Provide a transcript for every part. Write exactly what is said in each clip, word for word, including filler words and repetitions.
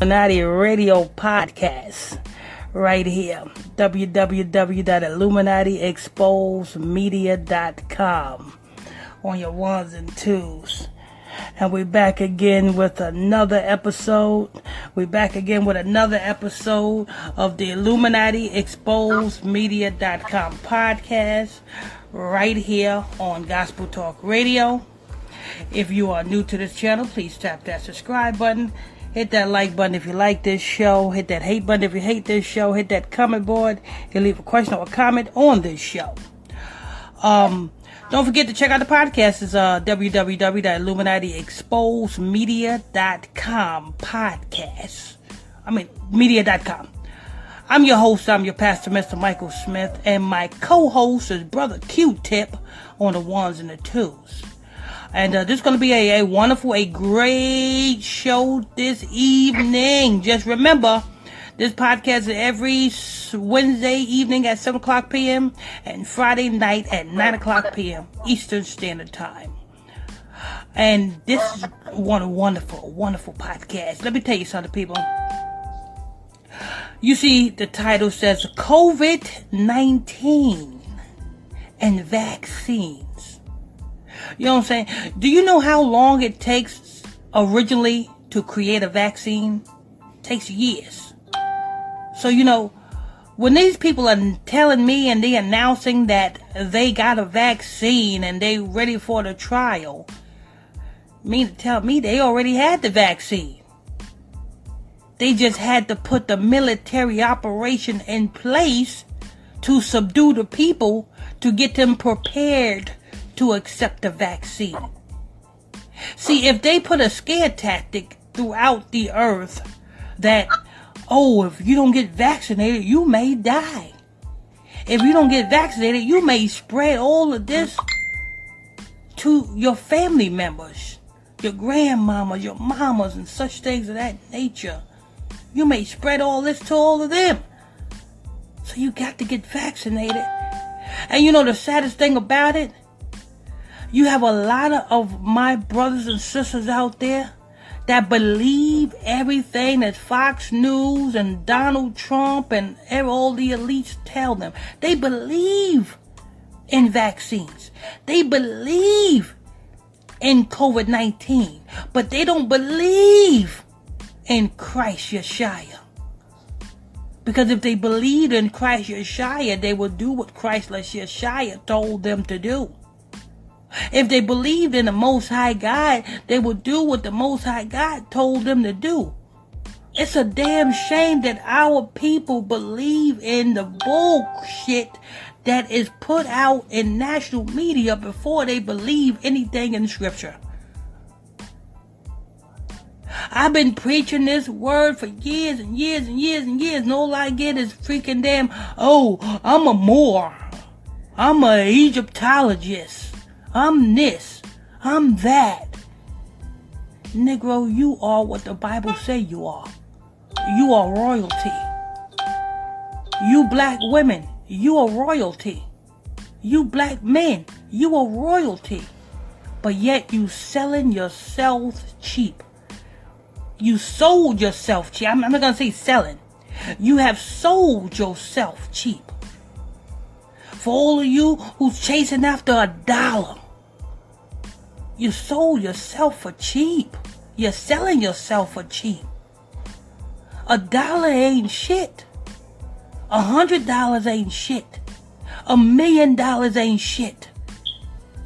Illuminati Radio Podcast right here, w w w dot illuminati exposed media dot com, on your ones and twos. And we're back again with another episode. We're back again with another episode of the Illuminati Exposed Media dot com podcast right here on Gospel Talk Radio. If you are new to this channel, please tap that subscribe button. Hit that like button if you like this show. Hit that hate button if you hate this show. Hit that comment board. You can leave a question or a comment on this show. Um, don't forget to check out the podcast. It's uh, w w w dot illuminati exposed media dot com podcast. I mean, media dot com. I'm your host. I'm your pastor, Mister Michael Smith. And my co-host is Brother Q-Tip on the ones and the twos. And uh, this is going to be a, a wonderful, a great show this evening. Just remember, this podcast is every Wednesday evening at seven o'clock p m and Friday night at nine o'clock p m Eastern Standard Time. And this is one wonderful, wonderful podcast. Let me tell you something, people. You see, the title says COVID nineteen and vaccines. You know what I'm saying? Do you know how long it takes originally to create a vaccine? It takes years. So, you know, when these people are telling me and they're announcing that they got a vaccine and they ready for the trial, mean to tell me they already had the vaccine. They just had to put the military operation in place to subdue the people to get them prepared to accept the vaccine. See, if they put a scare tactic throughout the earth that, oh, if you don't get vaccinated, you may die. If you don't get vaccinated, you may spread all of this to your family members, your grandmamas, your mamas, and such things of that nature. You may spread all this to all of them. So you got to get vaccinated. And you know the saddest thing about it? You have a lot of my brothers and sisters out there that believe everything that Fox News and Donald Trump and all the elites tell them. They believe in vaccines. They believe in COVID nineteen. But they don't believe in Christ Yeshaya. Because if they believed in Christ Yeshaya, they would do what Christ Yeshaya told them to do. If they believed in the Most High God, they would do what the Most High God told them to do. It's a damn shame that our people believe in the bullshit that is put out in national media before they believe anything in Scripture. I've been preaching this word for years and years and years and years, and all I get is freaking damn, oh, I'm a Moor. I'm an Egyptologist. I'm this. I'm that. Negro, you are what the Bible say you are. You are royalty. You black women, you are royalty. You black men, you are royalty. But yet you selling yourself cheap. You sold yourself cheap. I'm, I'm not going to say selling. You have sold yourself cheap. For all of you who's chasing after a dollar, you sold yourself for cheap. You're selling yourself for cheap. A dollar ain't shit. A hundred dollars ain't shit. A million dollars ain't shit.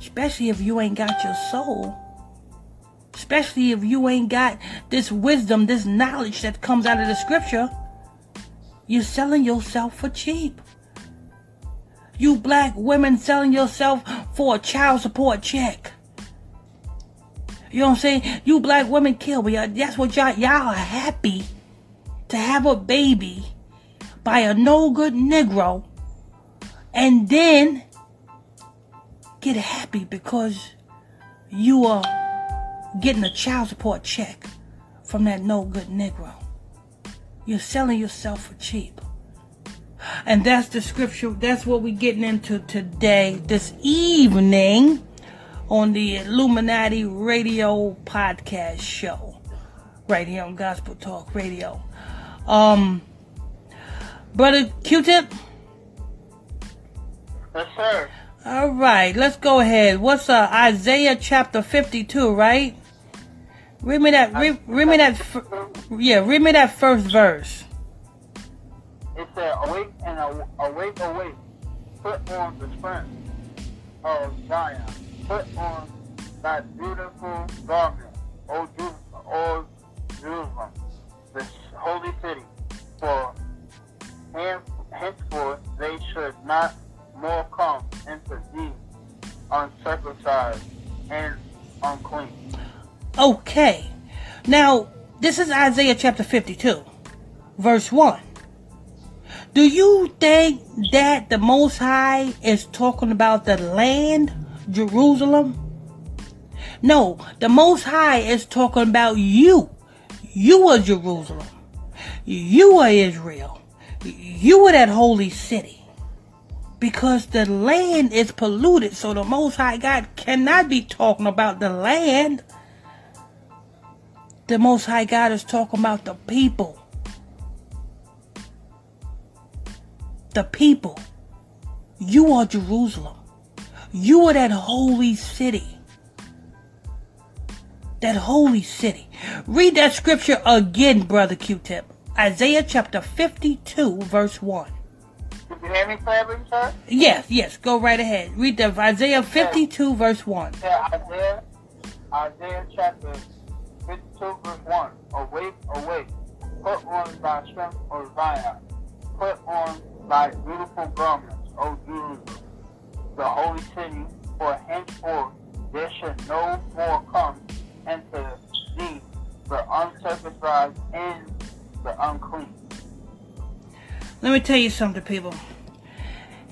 Especially if you ain't got your soul. Especially if you ain't got this wisdom, this knowledge that comes out of the scripture. You're selling yourself for cheap. You black women selling yourself for a child support check. You know what I'm saying? You black women kill. But y'all, that's what y'all, y'all are happy to have a baby by a no good Negro. And then get happy because you are getting a child support check from that no good Negro. You're selling yourself for cheap. And that's the scripture. That's what we're getting into today, this evening, on the Illuminati Radio Podcast show, right here on Gospel Talk Radio. Um, Brother Q-Tip? Yes, sir. All right, let's go ahead. What's uh, Isaiah chapter fifty-two, right? Read me that, read, read me that, yeah, read me that first verse. It said, awake and aw- awake, awake, put on the strength of Zion, put on that beautiful garment, O Jerusalem, O Jerusalem, this holy city, for henceforth they should not more come into thee uncircumcised and unclean. Okay, now this is Isaiah chapter fifty-two, verse one. Do you think that the Most High is talking about the land, Jerusalem? No, the Most High is talking about you. You are Jerusalem. You are Israel. You are that holy city. Because the land is polluted, so the Most High God cannot be talking about the land. The Most High God is talking about the people. The people. You are Jerusalem. You are that holy city. That holy city. Read that scripture again, Brother Q-Tip. Isaiah chapter fifty-two, verse one. Did you hear me clearly, sir? Yes, yes. Go right ahead. Read the Isaiah fifty-two, yeah. verse one. Yeah, Isaiah, Isaiah chapter fifty-two, verse one. Awake, awake. Put on thy strength, O Zion. Put on thy beautiful garments, O Jerusalem, the holy city, for henceforth there should no more come into thee the uncircumcised and the unclean. Let me tell you something, people.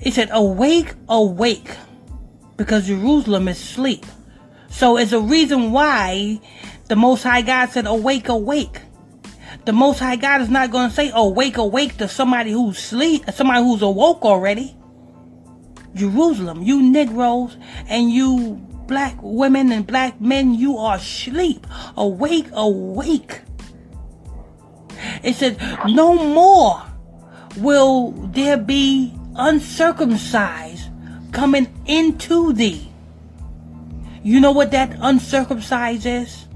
It said, awake, awake, because Jerusalem is asleep. So it's a reason why the Most High God said, awake, awake. The Most High God is not going to say, awake, awake to somebody who's sleep, somebody who's awoke already. Jerusalem, you Negroes and you black women and black men, you are asleep. Awake, awake. It said, no more will there be uncircumcised coming into thee. You know what that uncircumcised is?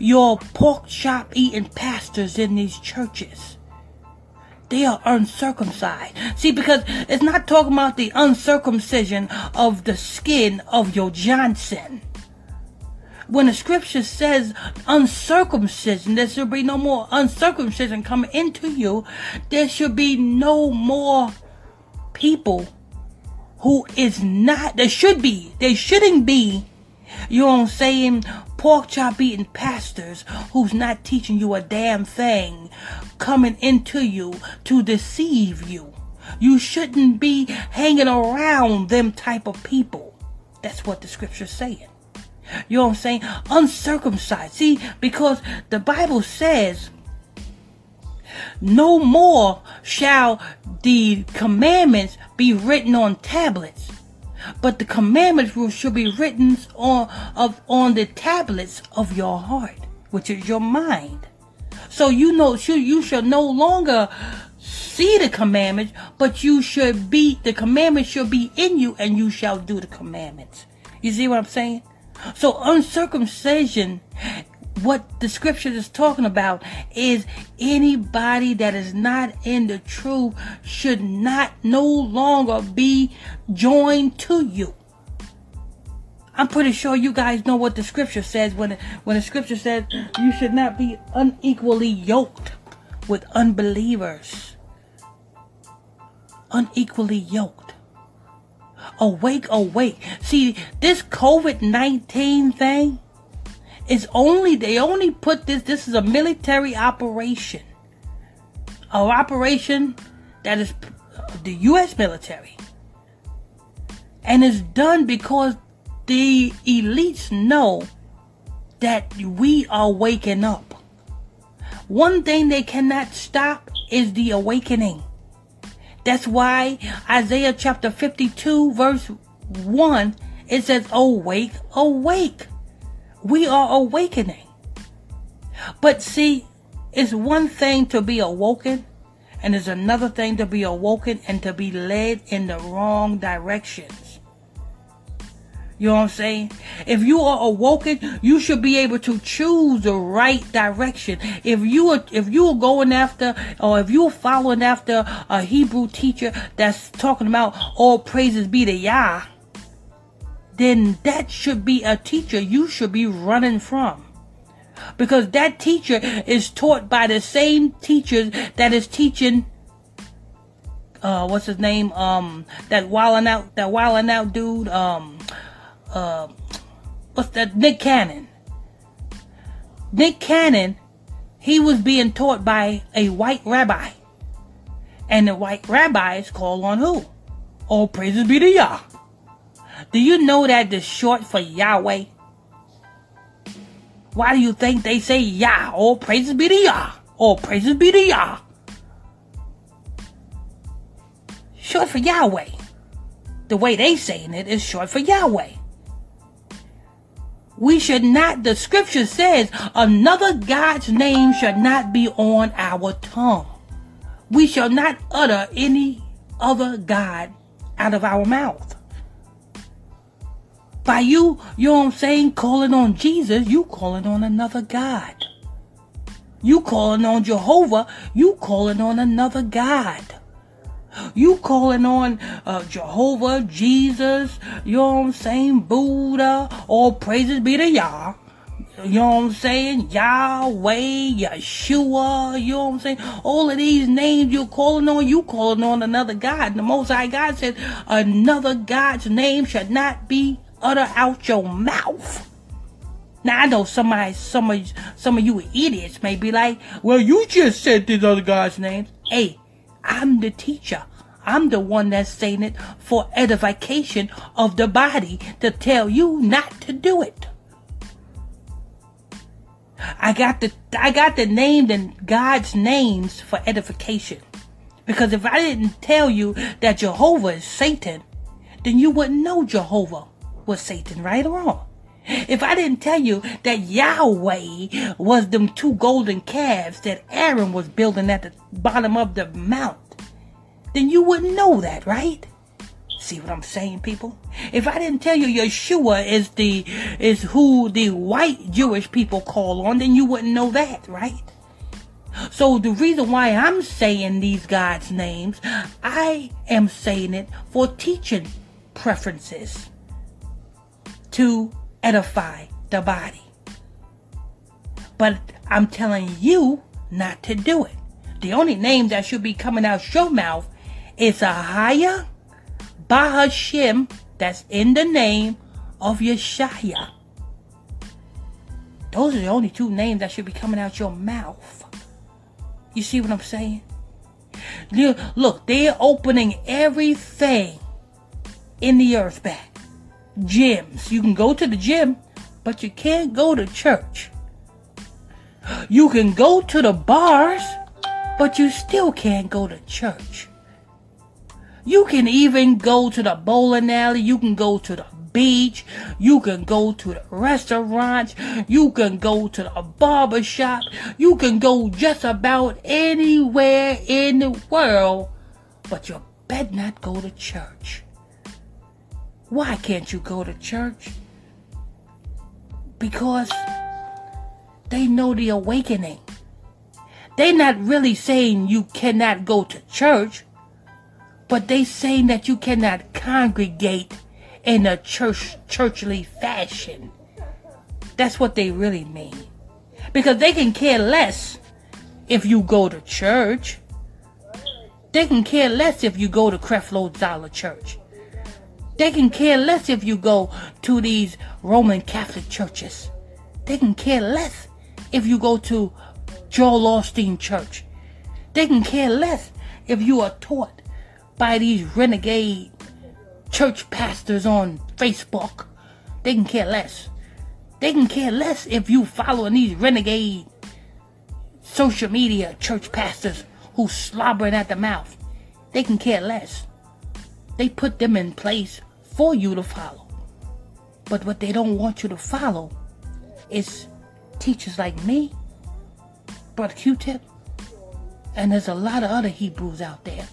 Your pork chop eating pastors in these churches. They are uncircumcised. See, because it's not talking about the uncircumcision of the skin of your Johnson. When the scripture says uncircumcision, there should be no more uncircumcision coming into you. There should be no more people who is not, there should be, they shouldn't be, you know what I'm saying, pork chop eating pastors who's not teaching you a damn thing coming into you to deceive you. You shouldn't be hanging around them type of people. That's what the scripture's saying. You know what I'm saying? Uncircumcised. See, because the Bible says, no more shall the commandments be written on tablets, but the commandments will should be written on of on the tablets of your heart, which is your mind. So you know you, you shall no longer see the commandments, but you should be the commandments shall be in you, and you shall do the commandments. You see what I'm saying? So uncircumcision, what the scripture is talking about is anybody that is not in the truth should not no longer be joined to you. I'm pretty sure you guys know what the scripture says when it, when the scripture says you should not be unequally yoked with unbelievers. Unequally yoked. Awake, awake. See, this Covid nineteen thing, It's only, they only put this, this is a military operation. An operation that is the U S military. And it's done because the elites know that we are waking up. One thing they cannot stop is the awakening. That's why Isaiah chapter fifty-two verse one, it says, awake, awake. We are awakening. But see, it's one thing to be awoken, and it's another thing to be awoken and to be led in the wrong directions. You know what I'm saying? If you are awoken, you should be able to choose the right direction. If you are, if you are going after, or if you are following after a Hebrew teacher that's talking about all praises be to Yah, then that should be a teacher you should be running from. Because that teacher is taught by the same teachers that is teaching, uh, what's his name? Um, that wildin' out, that wildin' out dude, um, uh, what's that? Nick Cannon. Nick Cannon, he was being taught by a white rabbi. And the white rabbis call on who? All praises be to Yah. Do you know that is short for Yahweh? Why do you think they say Yah? All praises be to Yah. All praises be to Yah. Short for Yahweh. The way they saying it is short for Yahweh. We should not, the scripture says, another God's name shall not be on our tongue. We shall not utter any other God out of our mouth. By you, you know what I'm saying, calling on Jesus, you calling on another God. You calling on Jehovah, you calling on another God. You calling on uh, Jehovah, Jesus, you know what I'm saying, Buddha, all praises be to Yah. You know what I'm saying, Yahweh, Yeshua, you know what I'm saying, all of these names you're calling on, you calling on another God. The Most High God said, another God's name should not be utter out your mouth. Now I know somebody, some of some of you idiots may be like, well, you just said these other guys' names. Hey, I'm the teacher. I'm the one that's saying it for edification of the body to tell you not to do it. I got the I got the name and God's names for edification. Because if I didn't tell you that Jehovah is Satan, then you wouldn't know Jehovah was Satan, right or wrong. If I didn't tell you that Yahweh was them two golden calves that Aaron was building at the bottom of the mount, then you wouldn't know that, right? See what I'm saying, people? If I didn't tell you Yeshua is the is who the white Jewish people call on, then you wouldn't know that, right? So the reason why I'm saying these God's names, I am saying it for teaching preferences, to edify the body. But I'm telling you not to do it. The only name that should be coming out your mouth is Ahaya Bahashim, that's in the name of Yeshaya. Those are the only two names that should be coming out your mouth. You see what I'm saying? Look, they're opening everything in the earth back. Gyms. You can go to the gym, but you can't go to church. You can go to the bars, but you still can't go to church. You can even go to the bowling alley. You can go to the beach. You can go to the restaurants. You can go to the barber shop. You can go just about anywhere in the world, but you better not go to church. Why can't you go to church? Because they know the awakening. They're not really saying you cannot go to church, but they saying that you cannot congregate in a church churchly fashion. That's what they really mean. Because they can care less if you go to church. They can care less if you go to Creflo Dollar Church. They can care less if you go to these Roman Catholic churches. They can care less if you go to Joel Osteen Church. They can care less if you are taught by these renegade church pastors on Facebook. They can care less. They can care less if you following these renegade social media church pastors who slobbering at the mouth. They can care less. They put them in place for you to follow. But what they don't want you to follow is teachers like me, Brother Q-Tip, and there's a lot of other Hebrews out there.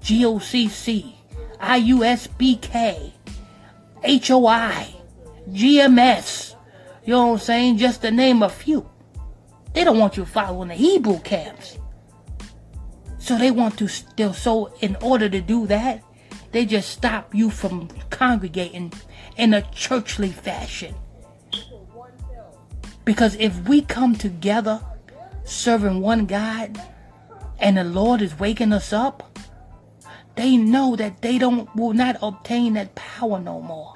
G O C C, I U S B K, H O I, G M S, you know what I'm saying? Just to name a few. They don't want you following the Hebrew camps. So they want to still, so in order to do that, they just stop you from congregating in a churchly fashion. Because if we come together serving one God and the Lord is waking us up, they know that they don't will not obtain that power no more.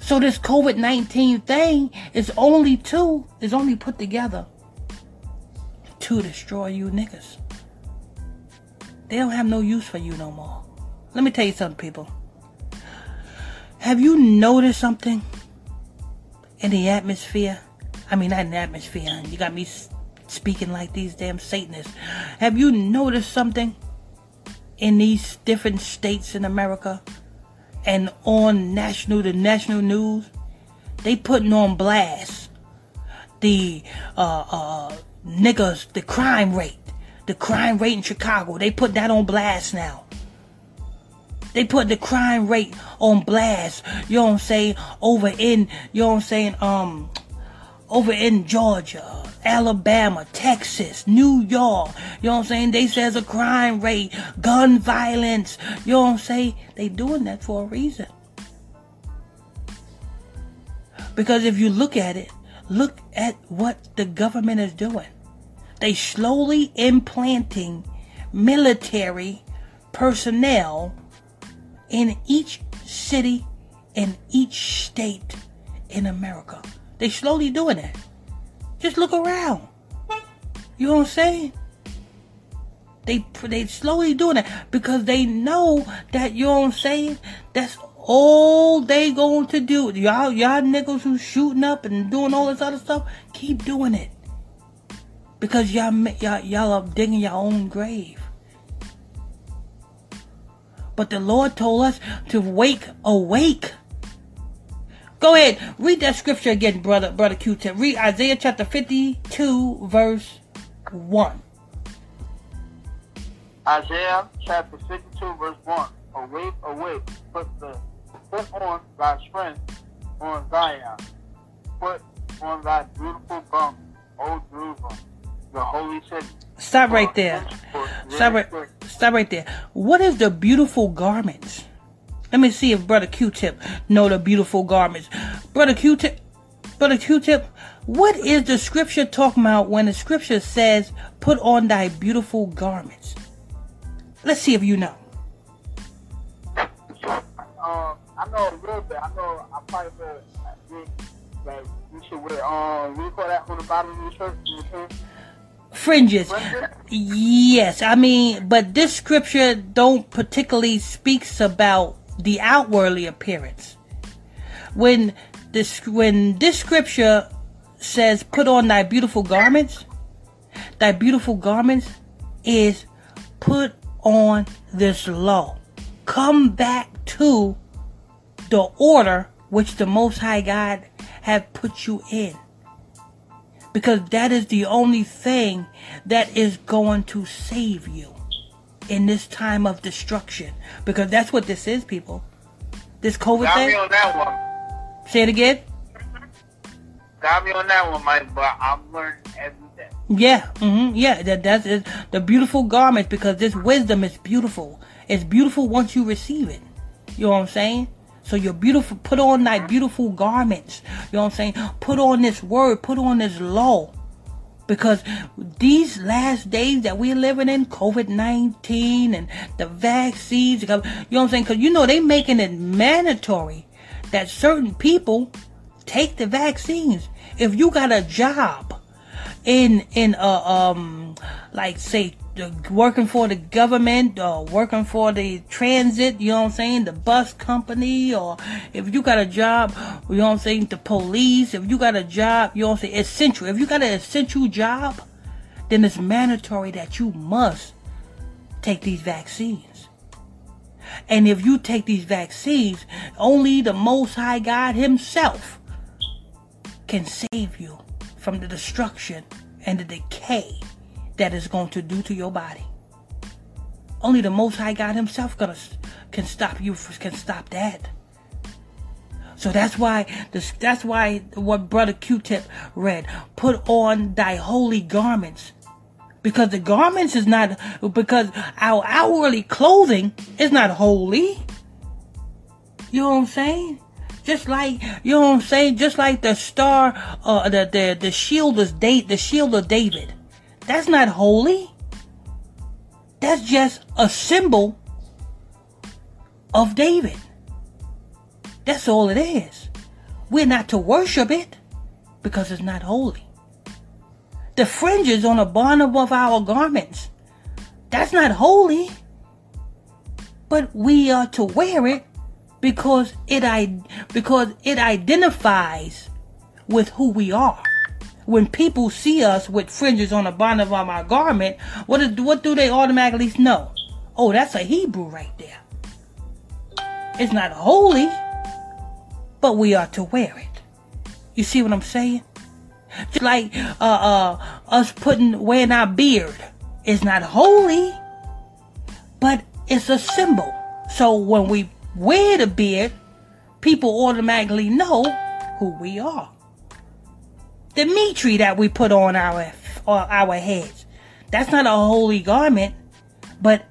So this covid nineteen thing is only two, is only put together to destroy you niggas. They don't have no use for you no more. Let me tell you something, people. Have you noticed something in the atmosphere? I mean, not in the atmosphere. You got me speaking like these damn Satanists. Have you noticed something in these different states in America? And on national, the national news, they putting on blast the uh, uh, niggas, the crime rate, the crime rate in Chicago. They put that on blast now. They put the crime rate on blast. You know what I'm saying? Over in, you know what I'm saying? Um, over in Georgia, Alabama, Texas, New York, you know what I'm saying? They says a crime rate, gun violence, you know what I'm saying? They doing that for a reason. Because if you look at it, look at what the government is doing. They slowly implanting military personnel in each city, in each state in America. They slowly doing that. Just look around. You know what I'm saying? They they slowly doing that because they know that, you know what I'm saying, that's all they going to do. Y'all y'all niggas who shooting up and doing all this other stuff, keep doing it. Because y'all y'all y'all are digging your own grave. But the Lord told us to wake awake. Go ahead, read that scripture again, brother, brother Q-Tip. Read Isaiah chapter fifty-two, verse one. Isaiah chapter fifty-two, verse one. Awake, awake, put the put on thy strength on Zion, put on thy beautiful bump, O Jerusalem, the holy city. Stop right there. Stop right. Stop right there. What is the beautiful garments? Let me see if Brother Q-Tip know the beautiful garments. Brother Q-Tip, Brother Q-Tip, what is the scripture talking about when the scripture says, put on thy beautiful garments? Let's see if you know. Uh, I know a little bit. I know I probably would, like, you should wear, um, we call that on the bottom of the shirt, you know? Fringes. Yes, I mean, but this scripture don't particularly speaks about the outwardly appearance. When this when this scripture says, "Put on thy beautiful garments," thy beautiful garments is put on this law. Come back to the order which the Most High God have put you in, because that is the only thing that is going to save you in this time of destruction. Because that's what this is, people. This COVID got thing. Got me on that one. Say it again. Got me on that one, Mike. But I'm learning every day. Yeah, mm-hmm, yeah. That that's it. The beautiful garments, because this wisdom is beautiful. It's beautiful once you receive it. You know what I'm saying? So you're beautiful. Put on thy beautiful garments. You know what I'm saying? Put on this word. Put on this law. Because these last days that we're living in, covid nineteen and the vaccines, you know what I'm saying? Because, you know, they making it mandatory that certain people take the vaccines. If you got a job, in in uh um like say working for the government or working for the transit, you know what I'm saying, the bus company, or if you got a job, you know what I'm saying, the police, if you got a job, you know what I'm saying, essential. If you got an essential job, then it's mandatory that you must take these vaccines. And if you take these vaccines, only the Most High God Himself can save you from the destruction and the decay that is going to do to your body. Only the Most High God Himself gonna, can stop you, can stop that. So that's why this, that's why what Brother Q-Tip read, put on thy holy garments, because the garments is not, because our outwardly clothing is not holy. You know what I'm saying? Just like, you know what I'm saying? Just like the star, uh, the the the shield is date, the shield of David. That's not holy. That's just a symbol of David. That's all it is. We're not to worship it because it's not holy. The fringes on the bottom of our garments, that's not holy. But we are to wear it because it I because it identifies with who we are. When people see us with fringes on the bottom of our garment, what, is, what do they automatically know? Oh, that's a Hebrew right there. It's not holy, but we are to wear it. You see what I'm saying? Just like uh, uh, us putting wearing our beard. It's not holy, but it's a symbol. So when we wear the beard, people automatically know who we are. The mitre that we put on our our heads, that's not a holy garment, but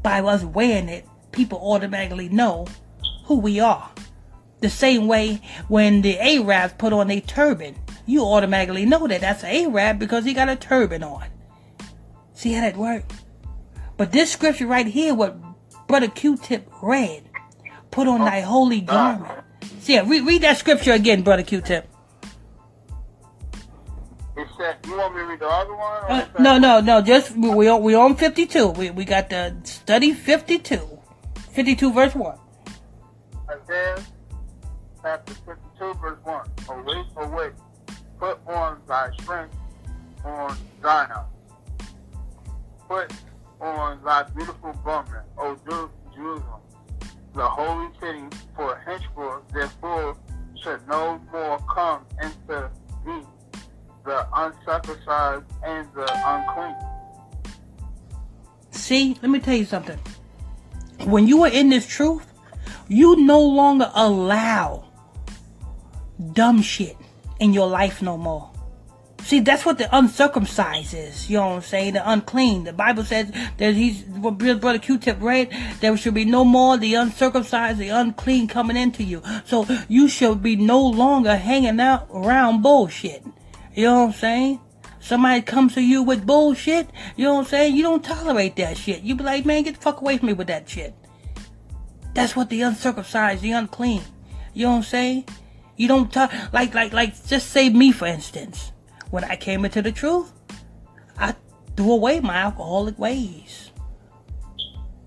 by us wearing it, people automatically know who we are. The same way when the Arabs put on their turban, you automatically know that that's an Arab because he got a turban on. See how that works? But this scripture right here, what Brother Q-Tip read, put on thy holy garment. See, yeah, read, read that scripture again, Brother Q-Tip. It said, you want me to read the other one? Or uh, no, no, no. Just we we on fifty-two. We we got the study fifty-two, fifty-two verse one. Isaiah chapter fifty-two verse one. Awake, awake, put on thy strength on Zion. Put on thy beautiful garment, O Jerusalem, the holy city. For henceforth, therefore, should no more come into thee the uncircumcised and the unclean. See, let me tell you something. When you are in this truth, you no longer allow dumb shit in your life no more. See, that's what the uncircumcised is. You know what I'm saying? The unclean. The Bible says that he's, what Brother Q-Tip read, there should be no more the uncircumcised, the unclean coming into you. So you should be no longer hanging out around bullshit. You know what I'm saying? Somebody comes to you with bullshit, you know what I'm saying? You don't tolerate that shit. You be like, man, get the fuck away from me with that shit. That's what the uncircumcised, the unclean. You know what I'm saying? You don't talk, like, like, like, just say me, for instance. When I came into the truth, I threw away my alcoholic ways.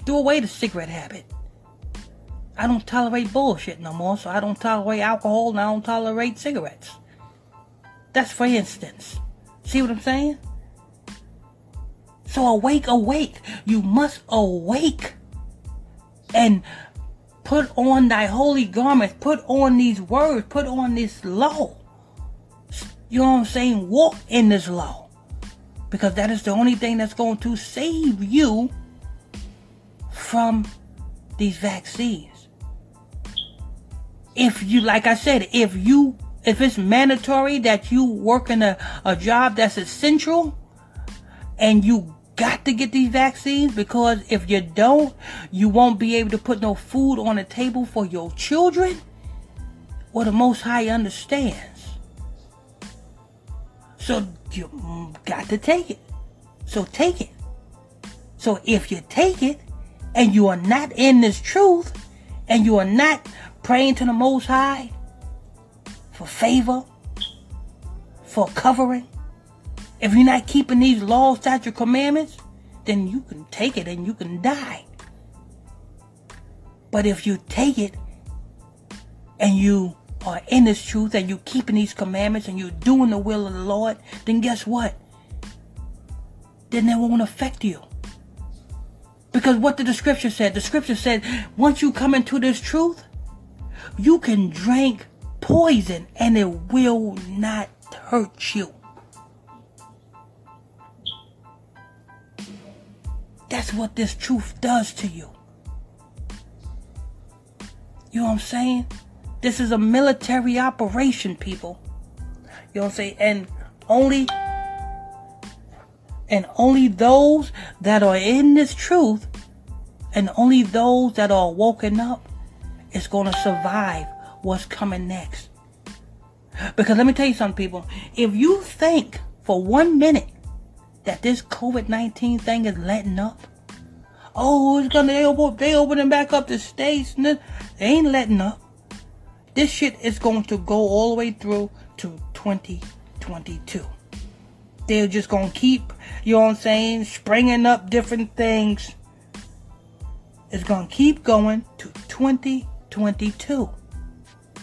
Threw away the cigarette habit. I don't tolerate bullshit no more, so I don't tolerate alcohol and I don't tolerate cigarettes. That's for instance. See what I'm saying? So awake, awake. You must awake and put on thy holy garments. Put on these words. Put on this law. You know what I'm saying? Walk in this law. Because that is the only thing that's going to save you from these vaccines. If you, like I said, if you If it's mandatory that you work in a, a job that's essential and you got to get these vaccines, because if you don't, you won't be able to put no food on the table for your children. Well, the Most High understands. So you got to take it. So take it. So if you take it and you are not in this truth and you are not praying to the Most High for favor, for covering, If you're not keeping these laws, statutes, commandments, then you can take it and you can die. But if you take it and you are in this truth and you're keeping these commandments and you're doing the will of the Lord, then guess what? Then that won't affect you. Because what did the scripture say? The scripture said, once you come into this truth, you can drink poison and it will not hurt you. That's what this truth does to you. You know what I'm saying? This is a military operation, people. You know what I'm saying? And only... And only those that are in this truth and only those that are woken up is going to survive what's coming next. Because let me tell you something, people. If you think for one minute that this covid nineteen thing is letting up, oh, it's gonna they open, they opening back up the states, and they ain't letting up. This shit is going to go all the way through to twenty twenty-two. They're just going to keep, you know what I'm saying, springing up different things. It's going to keep going to twenty twenty-two.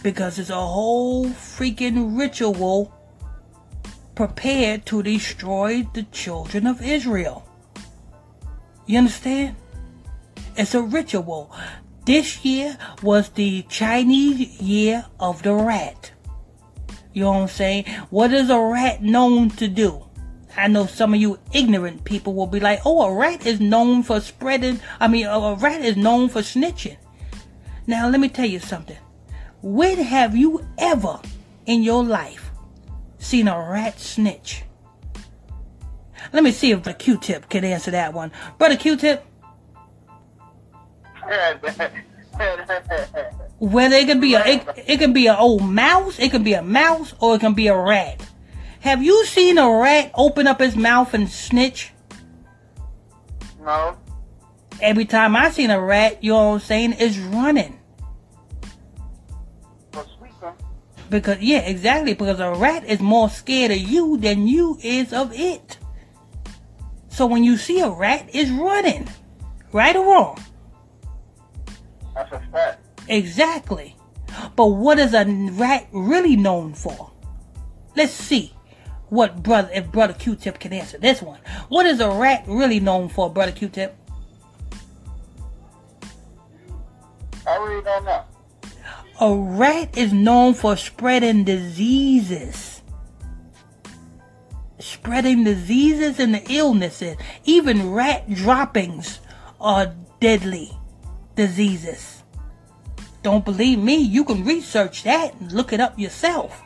Because it's a whole freaking ritual prepared to destroy the children of Israel. You understand? It's a ritual. This year was the Chinese year of the rat. You know what I'm saying? What is a rat known to do? I know some of you ignorant people will be like, oh, a rat is known for spreading. I mean, a rat is known for snitching. Now, let me tell you something. When have you ever in your life seen a rat snitch? Let me see if the Q-Tip can answer that one. Brother Q-Tip? Well, it could be a, it, it could be an old mouse, it could be a mouse, or it can be a rat. Have you seen a rat open up his mouth and snitch? No. Every time I seen a rat, you know what I'm saying, it's running. Well, sweet, huh? Because, yeah, exactly. Because a rat is more scared of you than you is of it. So when you see a rat, it's running. Right or wrong? That's a fact. Exactly. But what is a rat really known for? Let's see. What brother, if Brother Q-Tip can answer this one. What is a rat really known for, Brother Q-Tip? I really don't know. A rat is known for spreading diseases. Spreading diseases and illnesses. Even rat droppings are deadly diseases. Don't believe me? You can research that and look it up yourself.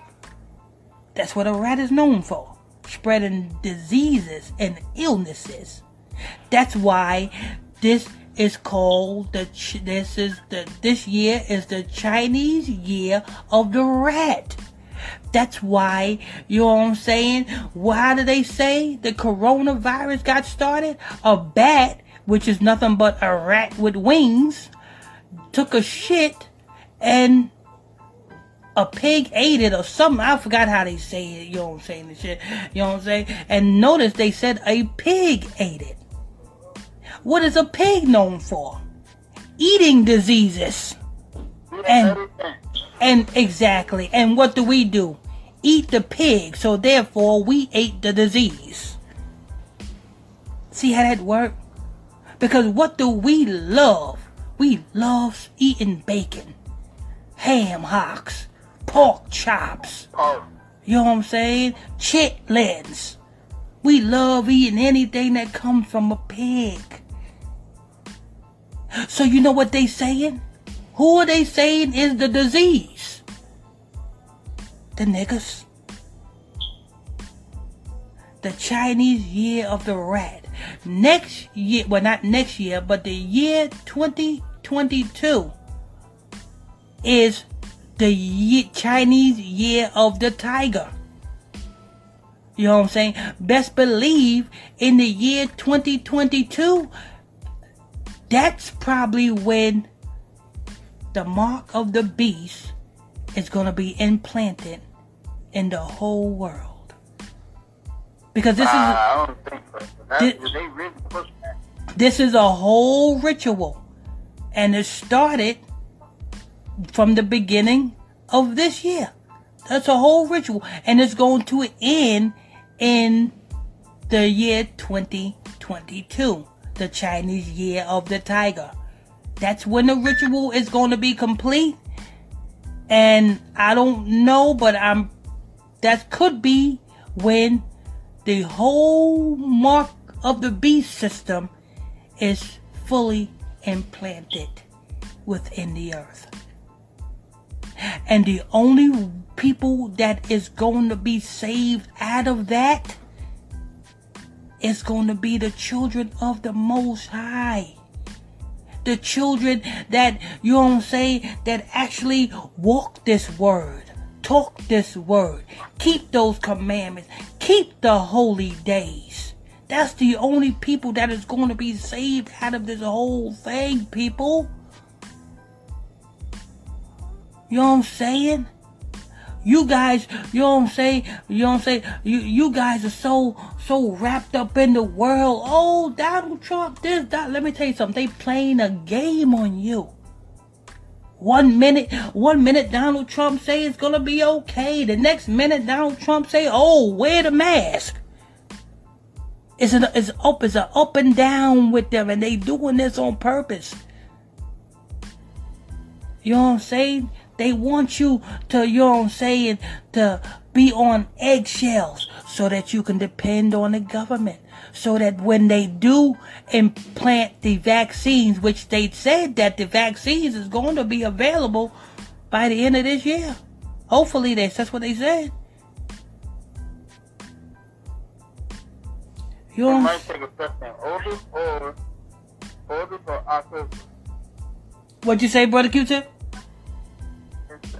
That's what a rat is known for. Spreading diseases and illnesses. That's why this is called the this is the this year is the Chinese year of the rat. That's why, you know what I'm saying? Why do they say the coronavirus got started? A bat, which is nothing but a rat with wings, took a shit and a pig ate it or something. I forgot how they say it. You know what I'm saying? This shit. You know what I'm saying? And notice they said a pig ate it. What is a pig known for? Eating diseases. And, and exactly. And what do we do? Eat the pig. So therefore we ate the disease. See how that worked? Because what do we love? We love eating bacon, ham hocks, pork chops, you know what I'm saying? Chitlins. We love eating anything that comes from a pig. So you know what they saying? Who are they saying is the disease? The niggas. The Chinese year of the rat. Next year, well not next year, but the year twenty twenty-two is the year, Chinese year of the tiger. You know what I'm saying? Best believe in the year twenty twenty-two, that's probably when the mark of the beast is going to be implanted in the whole world. Because this uh, is I don't think so. That, this, they really pushed that. This is a whole ritual, and it started from the beginning of this year. That's a whole ritual, and it's going to end in the year twenty twenty-two, the Chinese year of the tiger. That's when the ritual is going to be complete, and I don't know, but I'm that could be when the whole mark of the beast system is fully implanted within the earth. And the only people that is going to be saved out of that is going to be the children of the Most High. The children that, you know what I'm saying, that actually walk this word, talk this word, keep those commandments, keep the holy days. That's the only people that is going to be saved out of this whole thing, people. You know what I'm saying? You guys, you know what I'm saying? You know what I'm saying? You, you guys are so, so wrapped up in the world. Oh, Donald Trump, this, that. Let me tell you something. They playing a game on you. One minute, one minute Donald Trump say it's going to be okay. The next minute Donald Trump say, oh, wear the mask. It's an, it's up, it's an up and down with them, and they doing this on purpose. You know what I'm saying? They want you to, you know what I'm saying, to be on eggshells so that you can depend on the government. So that when they do implant the vaccines, which they said that the vaccines is going to be available by the end of this year. Hopefully that's, that's what they said. You know what I'm saying? What'd you say, Brother Q-Tip?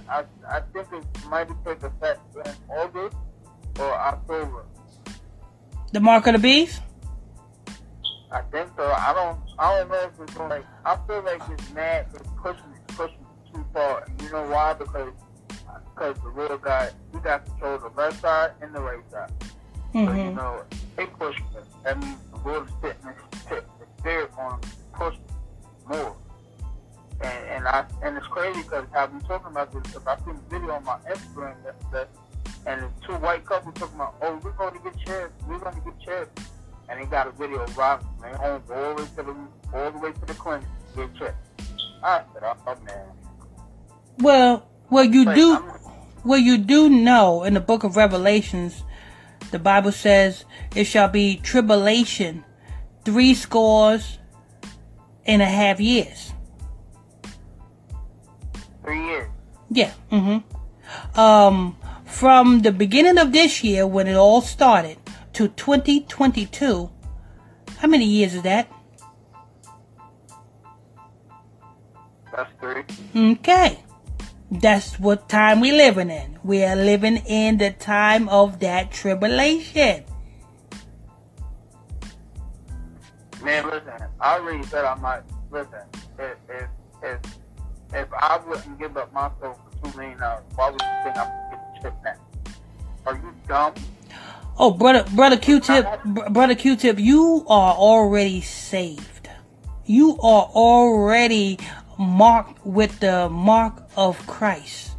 I, I think it might take effect in August or October. The mark of the beast? I think so. I don't. I don't know if it's going. Like, I feel like it's mad. It's pushing. It's pushing too far. You know why? Because because the real guy, he got control of the left side and the right side. Mm-hmm. So you know they pushing it. That means the world is sitting and they're on pushing more. And and, I, and it's crazy because I've been talking about this because I seen a video on my Instagram yesterday, and the two white couples talking about, oh, we're going to get chairs, we're going to get chairs, and they got a video of Robin, man, home all the way to the all the way to the clinic to get chairs. I said, oh man. Well, well you but do, I'm, well you do know in the Book of Revelations, the Bible says it shall be tribulation, three scores and a half years. Years. Yeah. Mm-hmm. Um, from the beginning of this year, when it all started, to twenty twenty-two, how many years is that? That's three. Okay. That's what time we living in. We are living in the time of that tribulation. Man, listen, I already said I'm not, listen, it, it, it's, if I wouldn't give up myself for two million dollars, why would you think I'm gonna get the chip now? Are you dumb? Oh, brother, brother Q-Tip, brother Q-Tip, you are already saved. You are already marked with the mark of Christ.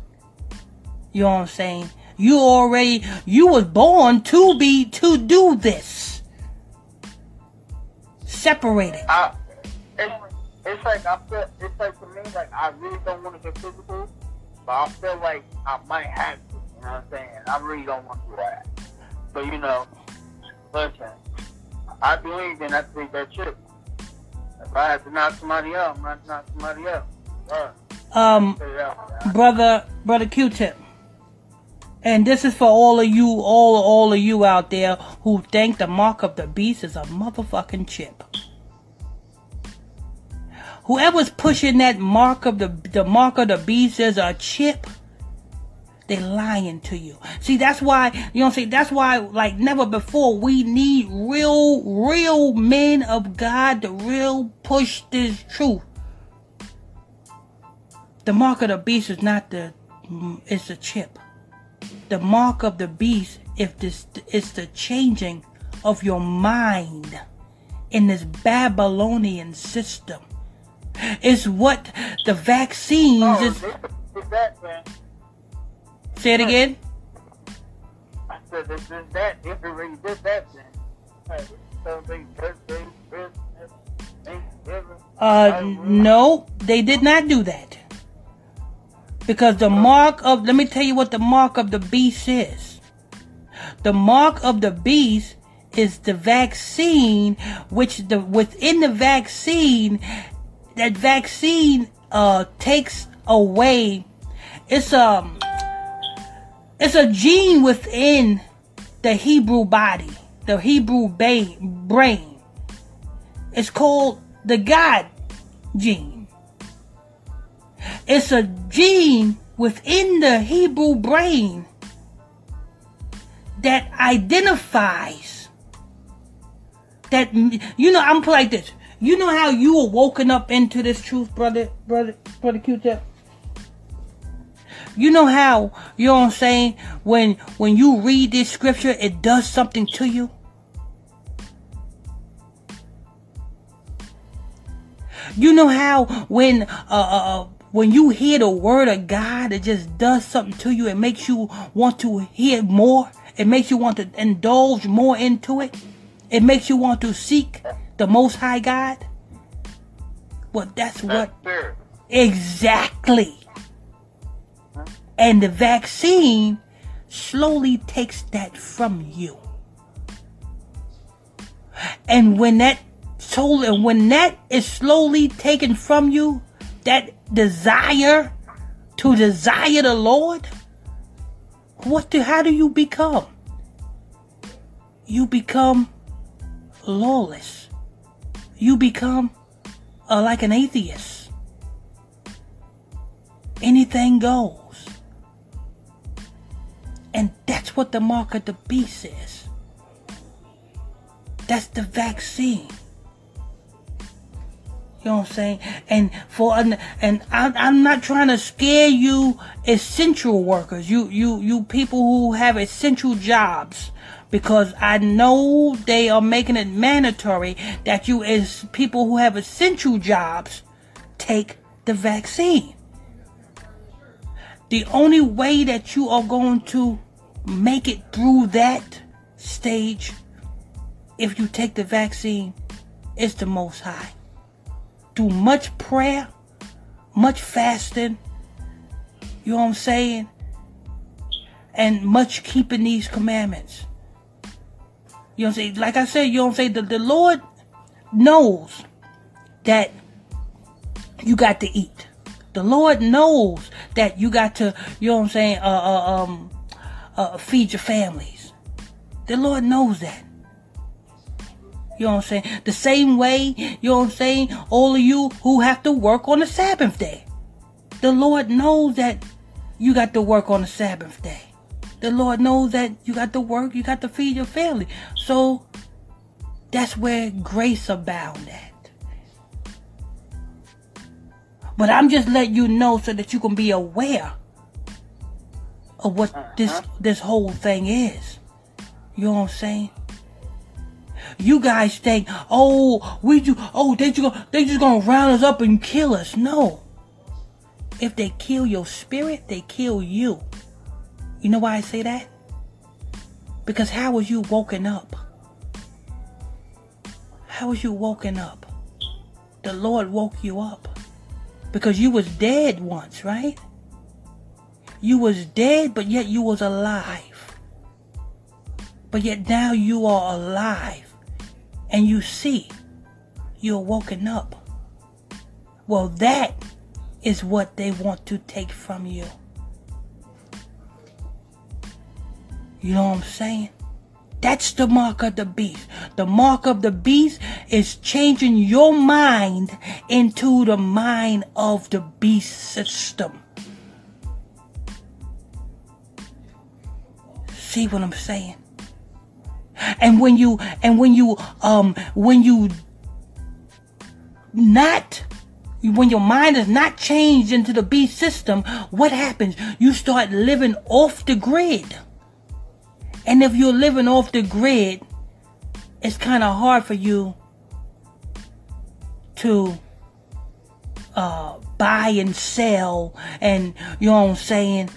You know what I'm saying? You already, you was born to be to do this. Separated. I, It's like I feel. It's like for me, like I really don't want to get physical, but I feel like I might have to. You know what I'm saying? I really don't want to do that. But you know, listen, I believe in I take that trip. If I have to knock somebody out, I'm not knock somebody out. Um, out, brother, brother Q-Tip, and this is for all of you, all all of you out there who think the mark of the beast is a motherfucking chip. Whoever's pushing that mark of the the mark of the beast as a chip, they're lying to you. See, that's why, you know what I'm saying? That's why, like never before, we need real, real men of God to real push this truth. The mark of the beast is not the, it's a chip. The mark of the beast if this it's the changing of your mind in this Babylonian system. It's what the vaccines oh, is. It's that, man. Say it again. I said this is that. If really this that then. Something birthday, Thanksgiving. Uh, no, they did not do that. Because the mark of, let me tell you what the mark of the beast is. The mark of the beast is the vaccine, which the within the vaccine, that vaccine uh takes away. It's um, it's a gene within the Hebrew body, the Hebrew brain. It's called the God gene. It's a gene within the Hebrew brain that identifies that, you know, I'm like this. You know how you were woken up into this truth, brother, brother, brother Q-Tip? You know how, you know what I'm saying, when, when you read this scripture, it does something to you? You know how when uh, uh, when you hear the word of God, it just does something to you. It makes you want to hear more. It makes you want to indulge more into it. It makes you want to seek the Most High God. Well, that's what... Exactly. And the vaccine slowly takes that from you. And when that soul, and when that is slowly taken from you, that desire to desire the Lord, what do, how do you become? You become lawless. You become uh, like an atheist. Anything goes. And that's what the mark of the beast is. That's the vaccine. You know what I'm saying? And for and I, I'm not trying to scare you, essential workers, you you you people who have essential jobs, because I know they are making it mandatory that you, as people who have essential jobs, take the vaccine. The only way that you are going to make it through that stage, if you take the vaccine, is the Most High. Through much prayer, much fasting, you know what I'm saying? And much keeping these commandments. You know what I'm saying? Like I said, you know what I'm saying? The, the Lord knows that you got to eat. The Lord knows that you got to, you know what I'm saying, uh, uh, um, uh, feed your families. The Lord knows that. You know what I'm saying? The same way, you know what I'm saying, all of you who have to work on the Sabbath day. The Lord knows that you got to work on the Sabbath day. The Lord knows that you got to work, you got to feed your family. So, that's where grace abounds at. But I'm just letting you know so that you can be aware of what uh-huh. this this whole thing is. You know what I'm saying? You guys think, oh, we do, oh, they just gonna, they just gonna round us up and kill us. No. If they kill your spirit, they kill you. You know why I say that? Because how was you woken up? How was you woken up? The Lord woke you up. Because you was dead once, right? You was dead, but yet you was alive. But yet now you are alive. And you see, you're woken up. Well, that is what they want to take from you. You know what I'm saying? That's the mark of the beast. The mark of the beast is changing your mind into the mind of the beast system. See what I'm saying? And when you, and when you, um, when you not, when your mind is not changed into the beast system, what happens? You start living off the grid. And if you're living off the grid, it's kind of hard for you to uh, buy and sell, and you know what I'm saying,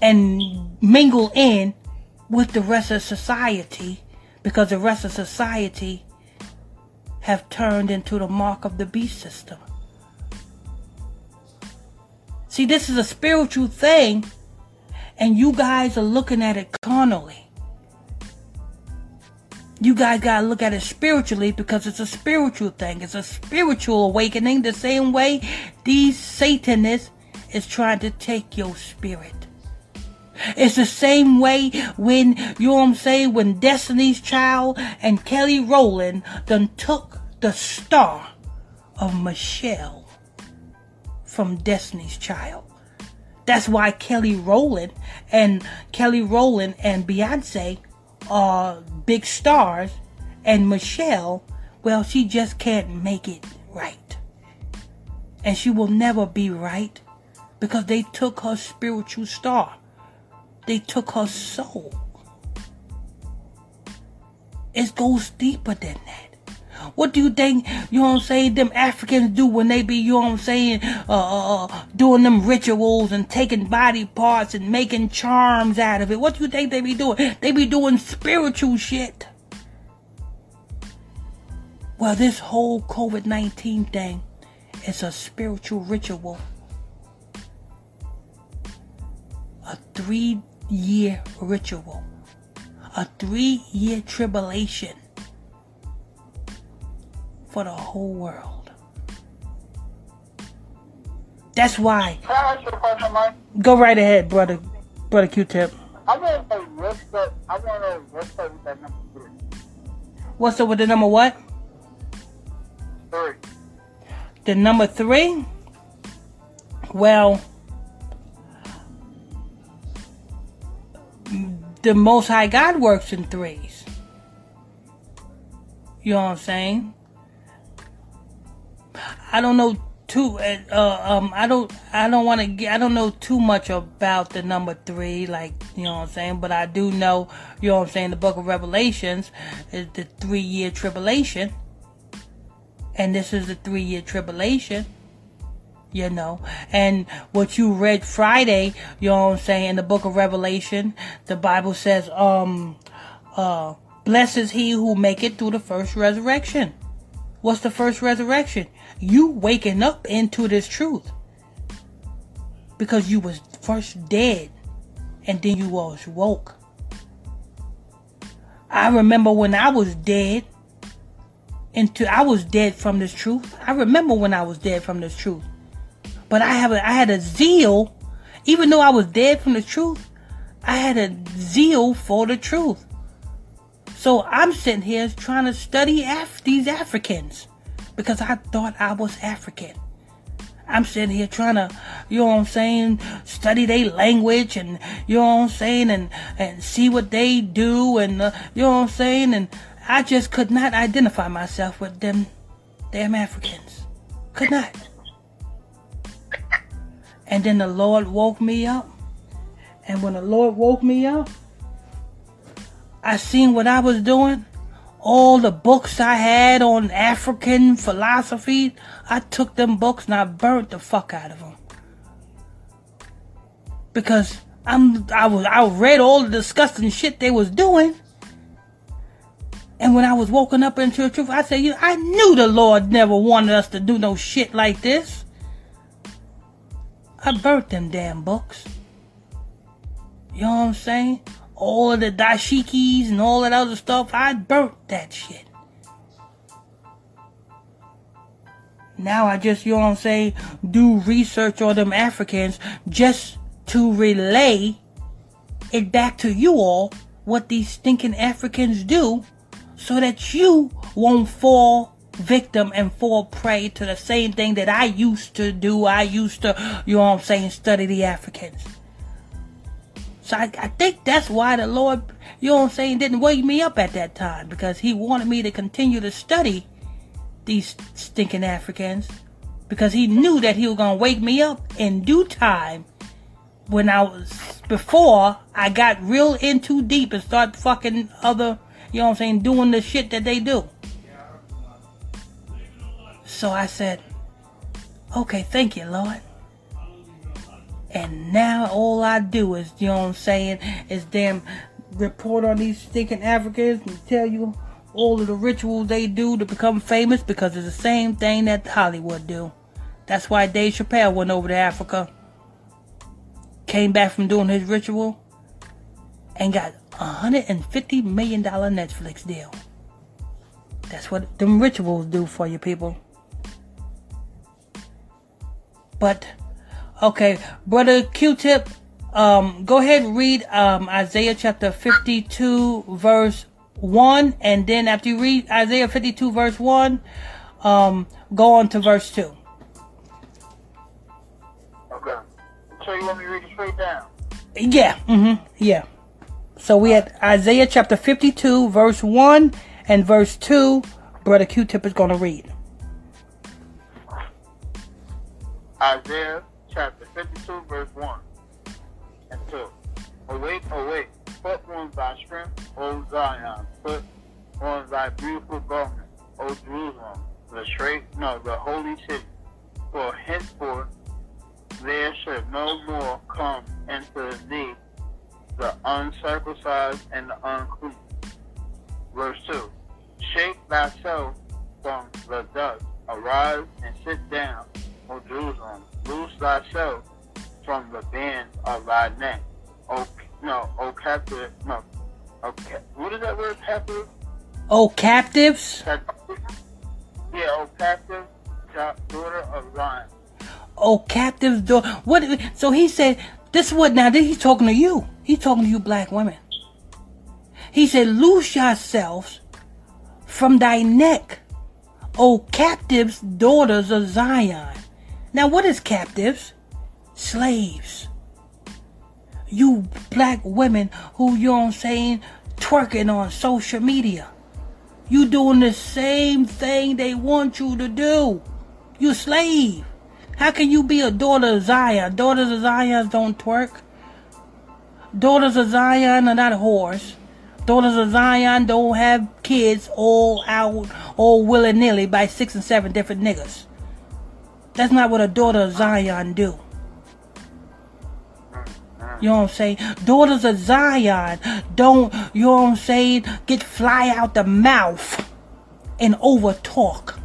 and mingle in with the rest of society, because the rest of society have turned into the mark of the beast system. See, this is a spiritual thing, and you guys are looking at it carnally. You guys gotta look at it spiritually, because it's a spiritual thing. It's a spiritual awakening, the same way these Satanists is trying to take your spirit. It's the same way when, you know what I'm saying, when Destiny's Child and Kelly Rowland done took the star of Michelle from Destiny's Child. That's why Kelly Rowland and Kelly Rowland and Beyonce are big stars, and Michelle, well, she just can't make it right, and she will never be right, because they took her spiritual star, they took her soul. It goes deeper than that. What do you think, you know what I'm saying, them Africans do when they be, you know what I'm saying, uh, uh, doing them rituals and taking body parts and making charms out of it? What do you think they be doing? They be doing spiritual shit. Well, this whole covid nineteen thing is a spiritual ritual. A three-year ritual. A three-year tribulation. For the whole world. That's why. Can I ask you a question, Mike? Go right ahead, brother. Brother Q-Tip. I want to risk that. I want to risk that with that number three. What's up with the number what? Three. The number three? Well, the Most High God works in threes. You know what I'm saying? I don't know too. Uh, um, I don't. I don't want to get. I don't know too much about the number three. Like, you know what I'm saying. But I do know. You know what I'm saying. The Book of Revelations is the three-year tribulation, and this is the three-year tribulation. You know, and what you read Friday, you know what I'm saying, in the Book of Revelation, the Bible says, um, uh, blessed is he who make it through the first resurrection. What's the first resurrection? You waking up into this truth, because you was first dead and then you was woke. I remember when I was dead into, I was dead from this truth. I remember when I was dead from this truth. But I have a, I had a zeal, even though I was dead from the truth, I had a zeal for the truth. So I'm sitting here trying to study Af- these Africans, because I thought I was African. I'm sitting here trying to, you know what I'm saying, study their language, and, you know what I'm saying, and, and see what they do, and, uh, you know what I'm saying, and I just could not identify myself with them damn Africans. Could not. And then the Lord woke me up. And when the Lord woke me up, I seen what I was doing. All the books I had on African philosophy, I took them books and I burnt the fuck out of them. Because I'm, I was, I read all the disgusting shit they was doing. And when I was woken up into the truth, I said, you know, I knew the Lord never wanted us to do no shit like this. I burnt them damn books. You know what I'm saying? All of the dashikis and all of that other stuff, I burnt that shit. Now I just, you know what I'm saying, do research on them Africans just to relay it back to you all, what these stinking Africans do, so that you won't fall victim and fall prey to the same thing that I used to do. I used to, you know what I'm saying, study the Africans. So I, I think that's why the Lord, you know what I'm saying, didn't wake me up at that time, because he wanted me to continue to study these stinking Africans, because he knew that he was going to wake me up in due time when I was, before I got real in too deep and start fucking other, you know what I'm saying, doing the shit that they do. So I said, okay, thank you, Lord. And now all I do is, you know what I'm saying, is damn report on these stinking Africans and tell you all of the rituals they do to become famous, because it's the same thing that Hollywood do. That's why Dave Chappelle went over to Africa, came back from doing his ritual, and got a one hundred fifty million dollars Netflix deal. That's what them rituals do for you people. But, okay, Brother Q-Tip, um, go ahead and read um, Isaiah chapter fifty-two, verse one. And then after you read Isaiah fifty-two, verse one, um, go on to verse two. Okay. So you want me to read it straight down? Yeah. Mm-hmm. Yeah. So we had Isaiah chapter fifty-two, verse one and verse two. Brother Q-Tip is going to read. Isaiah chapter fifty-two, verse one and two. Awake, awake, put on thy strength, O Zion, put on thy beautiful garment, O Jerusalem, the straight, no, the holy city. For henceforth there should no more come into thee the uncircumcised and the unclean. Verse two. Shake thyself from the dust, arise and sit down, O Jerusalem, loose thyself from the band of thy neck. O no, O captive, no, O cap, what is that word, captive? O captives? Yeah, O captive, daughter of Zion. O captives, daughter. What? So he said, this is what, now he's talking to you. He's talking to you black women. He said, loose yourselves from thy neck, O captives, daughters of Zion. Now, what is captives? Slaves. You black women who, you know what I'm saying, twerking on social media. You doing the same thing they want you to do. You slave. How can you be a daughter of Zion? Daughters of Zion don't twerk. Daughters of Zion are not whores. Daughters of Zion don't have kids all out, all willy-nilly by six and seven different niggas. That's not what a daughter of Zion do. You know what I'm saying? Daughters of Zion don't, you know what I'm saying, get fly out the mouth and over talk.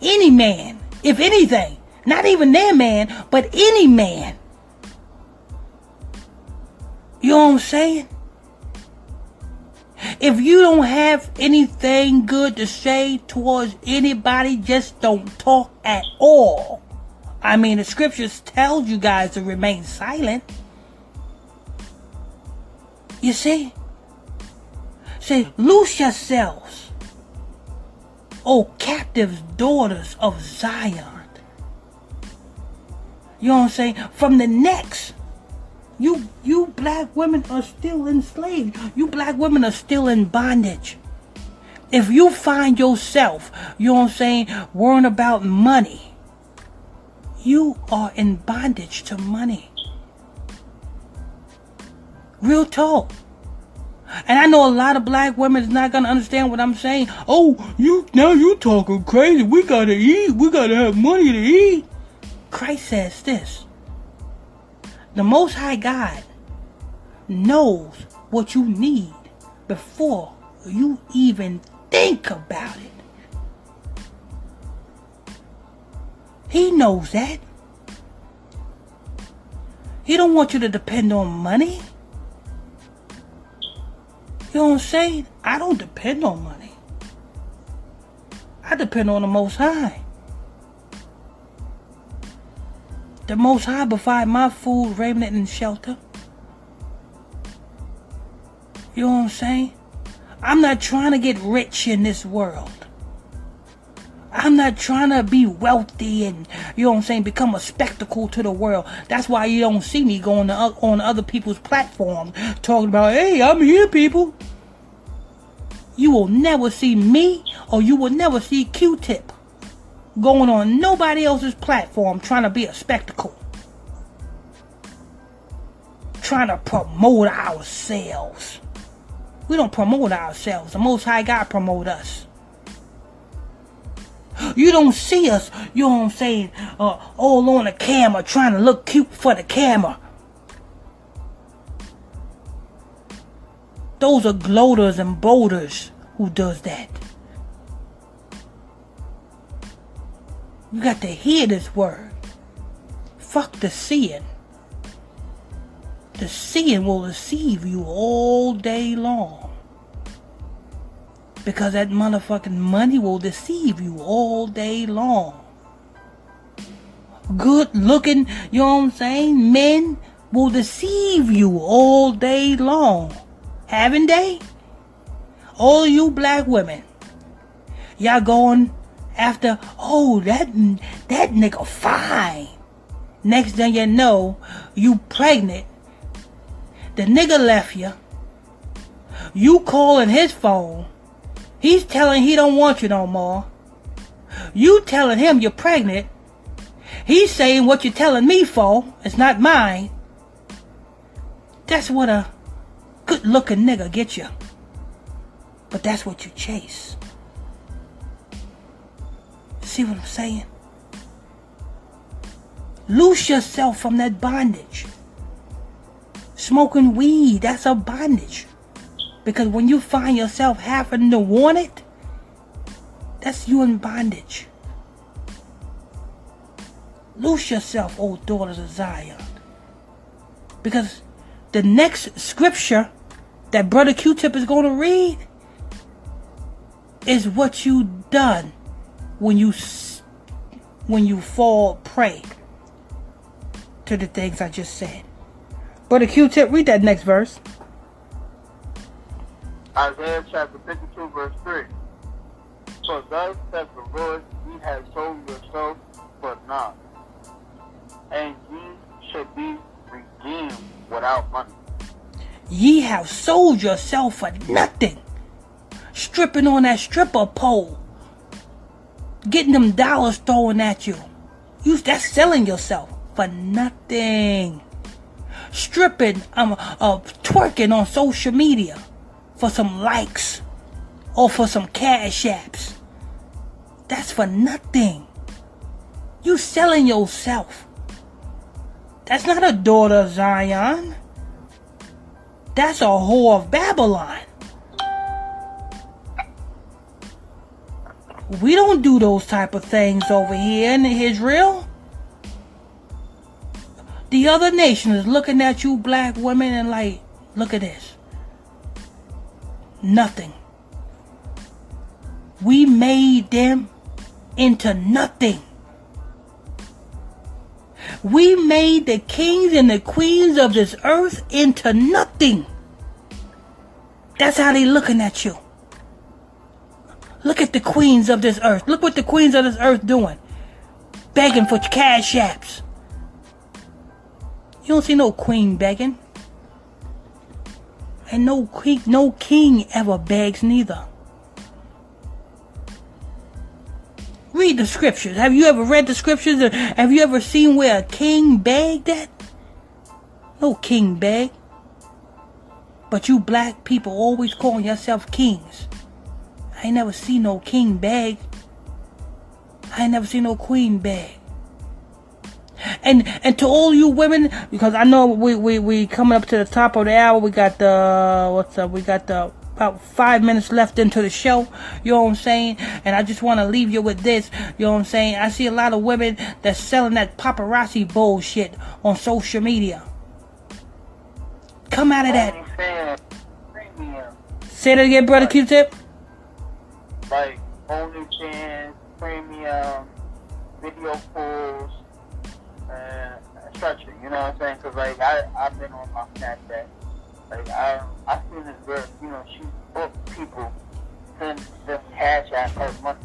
Any man, if anything, not even their man, but any man. You know what I'm saying? If you don't have anything good to say towards anybody, just don't talk at all. I mean, the scriptures tell you guys to remain silent. You see? Say, loose yourselves, O captives, daughters of Zion. You know what I'm saying? From the necks. You you black women are still enslaved. You black women are still in bondage. If you find yourself, you know what I'm saying, worrying about money, you are in bondage to money. Real talk. And I know a lot of black women is not going to understand what I'm saying. Oh, you now you talking crazy. We got to eat. We got to have money to eat. Christ says this. The Most High God knows what you need before you even think about it. He knows that. He don't want you to depend on money. You know what I'm saying? I don't depend on money. I depend on the Most High. The Most High provide my food, raiment, and shelter. You know what I'm saying? I'm not trying to get rich in this world. I'm not trying to be wealthy and, you know what I'm saying, become a spectacle to the world. That's why you don't see me going to, on other people's platforms talking about, hey, I'm here, people. You will never see me, or you will never see Q-Tip going on nobody else's platform trying to be a spectacle. trying to promote ourselves. We don't promote ourselves. The Most High God promote us. You don't see us, you know what I'm saying, uh, all on the camera trying to look cute for the camera. Those are gloaters and bolders who does that. You got to hear this word. Fuck the seeing. The seeing will deceive you all day long. Because that motherfucking money will deceive you all day long. Good looking, you know what I'm saying, men will deceive you all day long. Haven't they? All you black women, y'all going after, oh, that, that nigga fine. Next thing you know, you pregnant. The nigga left you. You calling his phone. He's telling he don't want you no more. You telling him you're pregnant. He's saying what you're telling me for. It's not mine. That's what a good looking nigga get you. But that's what you chase. See what I'm saying? Loose yourself from that bondage. Smoking weed, that's a bondage. Because when you find yourself having to want it, that's you in bondage. Loose yourself, O daughters of Zion. Because the next scripture that Brother Q-Tip is going to read is what you done when you, when you fall prey to the things I just said. Brother Q-Tip, read that next verse. Isaiah chapter fifty-two verse three. For thus says the Lord, ye have sold yourself for naught, and ye shall be redeemed without money. Ye have sold yourself for nothing. Stripping on that stripper pole. Getting them dollars thrown at you. You that's selling yourself for nothing. Stripping, um, uh, twerking on social media. For some likes or for some cash apps. That's for nothing. You selling yourself. That's not a daughter of Zion. That's a whore of Babylon. We don't do those type of things over here in Israel. The other nation is looking at you black women and like, look at this. Nothing. We made them into nothing. We made the kings and the queens of this earth into nothing. That's how they looking at you. Look at the queens of this earth. Look what the queens of this earth doing. Begging for cash apps. You don't see no queen begging. And no king, no king ever begs neither. Read the scriptures. Have you ever read the scriptures? Have you ever seen where a king begged at? No king begged. But you black people always calling yourself kings. I ain't never seen no king beg. I ain't never seen no queen beg. And and to all you women, because I know we we we coming up to the top of the hour. We got the what's up? We got the about five minutes left into the show. You know what I'm saying? And I just want to leave you with this. You know what I'm saying? I see a lot of women that's selling that paparazzi bullshit on social media. Come out of that. Premium. Say that again, brother. Like, Q-Tip. Like OnlyFans, premium video calls. Uh, structure, you know what I'm saying? Cause like I, I've been on my Snapchat. Like I, I seen this girl, you know, she booked people, send them cash out her money,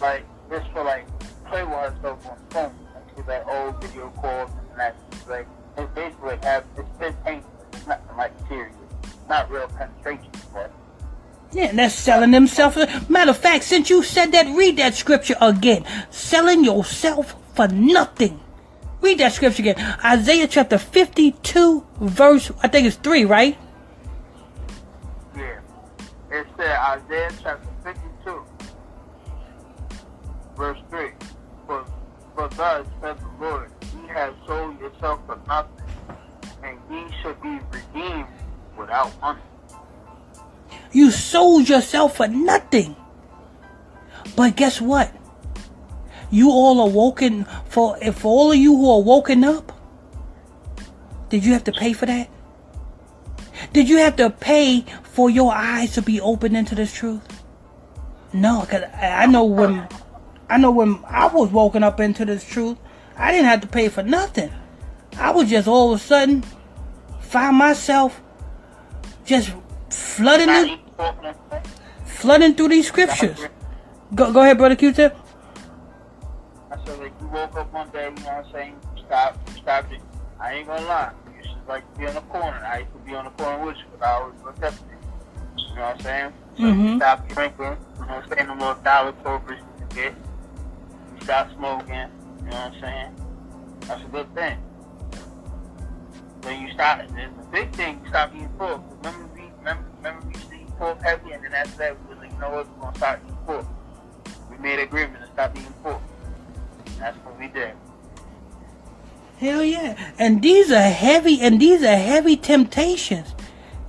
like just for like play with herself on phone. Like she's like, oh, video calls and that. It's like it's basically like have it's been painful. It's nothing like serious. It's not real penetration, but yeah, and that's selling themselves. Matter of fact, since you said that, read that scripture again. Selling yourself for nothing. Read that scripture again. Isaiah chapter fifty-two, verse, I think it's three, right? Yeah. It said Isaiah chapter fifty-two, verse three. For, for thus says the Lord, ye have sold yourself for nothing, and ye shall be redeemed without money. You sold yourself for nothing. But guess what? You all are woken. For, for all of you who are woken up, did you have to pay for that? Did you have to pay for your eyes to be opened into this truth? No, because I know when I know when I was woken up into this truth, I didn't have to pay for nothing. I was just all of a sudden find myself just flooding the, flooding through these scriptures. Go, go ahead, Brother Q-Tip. I said, like, you woke up one day, you know what I'm saying? Stop, stop it. I ain't gonna lie. You should like to be on the corner. I used to be on the corner with you, but I always looked up to you. You know what I'm saying? So mm-hmm. you stop drinking. You know what I'm saying? The little dollar corporate you get. You stop smoking. You know what I'm saying? That's a good thing. Then you stop. It's a big thing. You stop eating pork. Remember we, remember, remember we used to eat pork heavy, and then after that we was like, you know what? We're gonna stop eating pork. We made an agreement to stop eating pork. That's what we did. Hell yeah. And these are heavy, and these are heavy temptations.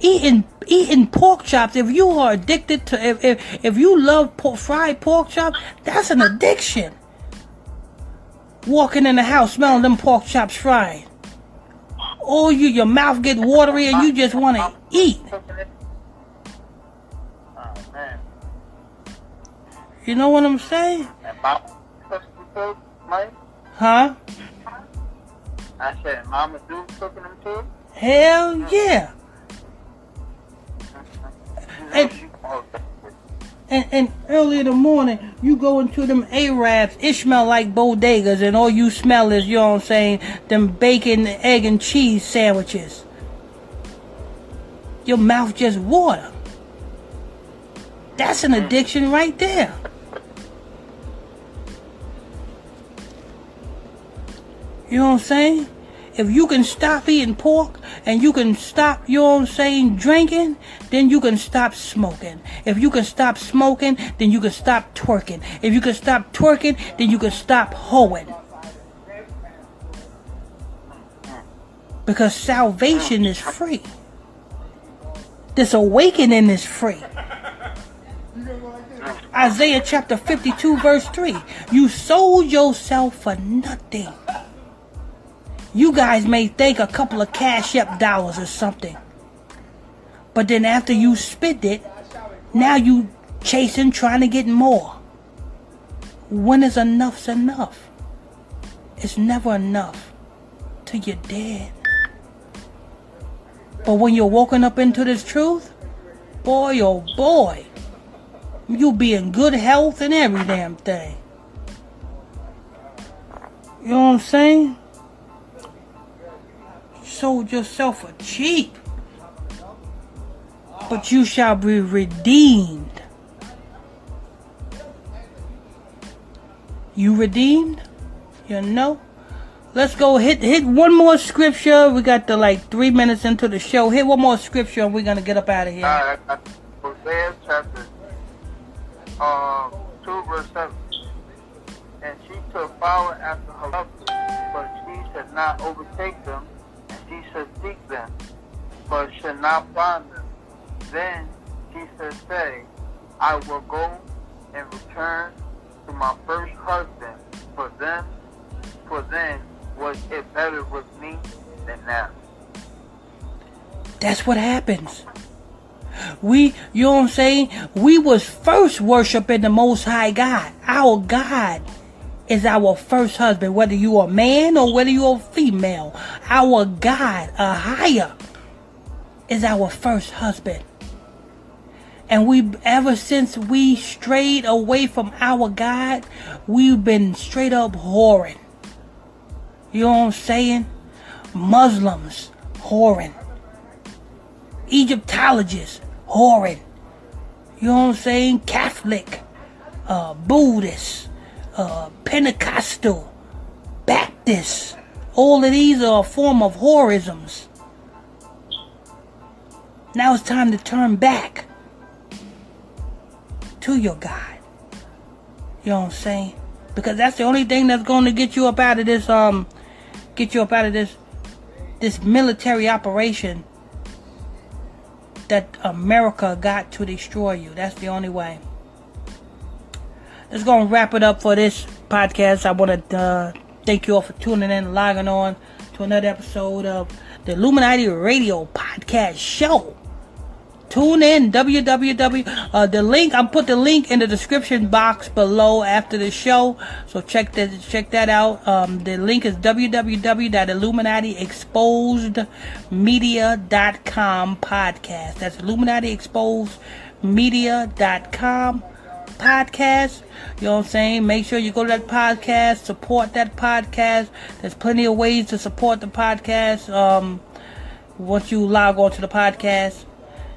Eating eating pork chops, if you are addicted to, if if, if you love pork, fried pork chops, that's an addiction. Walking in the house smelling them pork chops fried. Oh, you, your mouth get watery and you just want to eat. Oh, man. You know what I'm saying? Mike? Huh? I said, Mama do cooking them too? Hell yeah. and, and and early in the morning, you go into them Arabs, Ishmaelite bodegas, and all you smell is, you know what I'm saying, them bacon, egg, and cheese sandwiches. Your mouth just water. That's an addiction right there. You know what I'm saying? If you can stop eating pork and you can stop, you know what I'm saying, drinking, then you can stop smoking. If you can stop smoking, then you can stop twerking. If you can stop twerking, then you can stop hoeing. Because salvation is free. This awakening is free. Isaiah chapter fifty-two, verse three. You sold yourself for nothing. You guys may think a couple of Cash App dollars or something. But then after you spent it, now you chasing, trying to get more. When is enough's enough? It's never enough till you're dead. But when you're woken up into this truth, boy oh boy, you'll be in good health and every damn thing. You know what I'm saying? Sold yourself for cheap, but you shall be redeemed. You redeemed? You know? Let's go hit hit one more scripture. We got to like three minutes into the show. Hit one more scripture and we're gonna get up out of here. Alright, Hosea chapter uh, two verse seven. And she took power after her husband, but she should not overtake them. She should seek them, but should not find them. Then she should say, I will go and return to my first husband, for them, for then was it better with me than now. That's what happens. We, you know what I'm saying? We was first worshiping the Most High God. Our God is our first husband, whether you are man or whether you are female. Our God, Ahaya, is our first husband. And we, ever since we strayed away from our God, we've been straight up whoring. You know what I'm saying? Muslims, whoring. Egyptologists, whoring. You know what I'm saying? Catholic, uh, Buddhist, Uh, Pentecostal, Baptist, All of these are a form of whorisms. Now it's time to turn back to your God. You know what I'm saying? Because that's the only thing that's going to get you up out of this, um, get you up out of this, this military operation that America got to destroy you. That's the only way. That's going to wrap it up for this podcast. I want to uh, thank you all for tuning in and logging on to another episode of the Illuminati Radio Podcast Show. Tune in, www. Uh, the link, I'll put the link in the description box below after the show. So check that, check that out. Um, the link is www dot illuminati exposed media dot com podcast. That's illuminati exposed media dot com podcast. You know what I'm saying? Make sure you go to that podcast, support that podcast. There's plenty of ways to support the podcast. Um, once you log on to the podcast,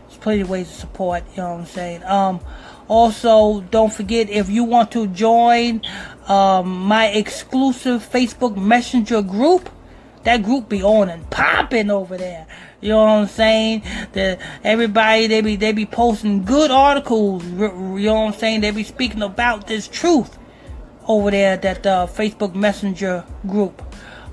there's plenty of ways to support. You know what I'm saying? Um, also, don't forget, if you want to join um, my exclusive Facebook Messenger group, that group be on and popping over there. You know what I'm saying? The, everybody, they be they be posting good articles. You know what I'm saying? They be speaking about this truth over there, that uh, Facebook Messenger group.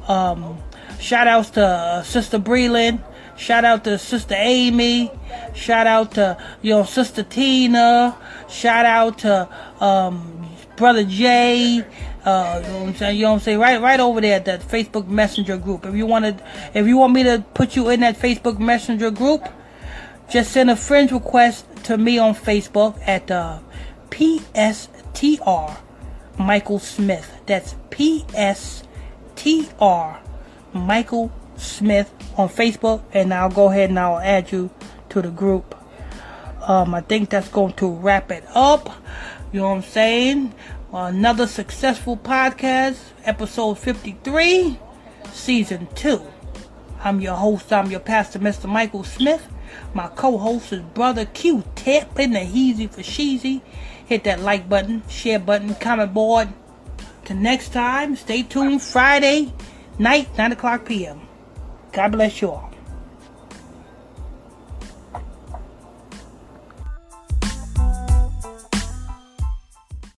Um, shout outs to uh, Sister Breland. Shout out to Sister Amy. Shout out to you know Sister Tina. Shout out to um, Brother Jay. Uh, you know what I'm saying? You know what I'm saying? Right, right over there at that Facebook Messenger group. If you want to, if you want me to put you in that Facebook Messenger group, just send a friend request to me on Facebook at uh, P S T R Michael Smith. That's P S T R Michael Smith on Facebook, and I'll go ahead and I'll add you to the group. Um, I think that's going to wrap it up. You know what I'm saying? Another successful podcast, episode fifty-three, season two. I'm your host, I'm your pastor, Mister Michael Smith. My co-host is Brother Q-Tip in the Heezy for Sheezy. Hit that like button, share button, comment board. Till next time, stay tuned Friday night, nine o'clock p m God bless you all.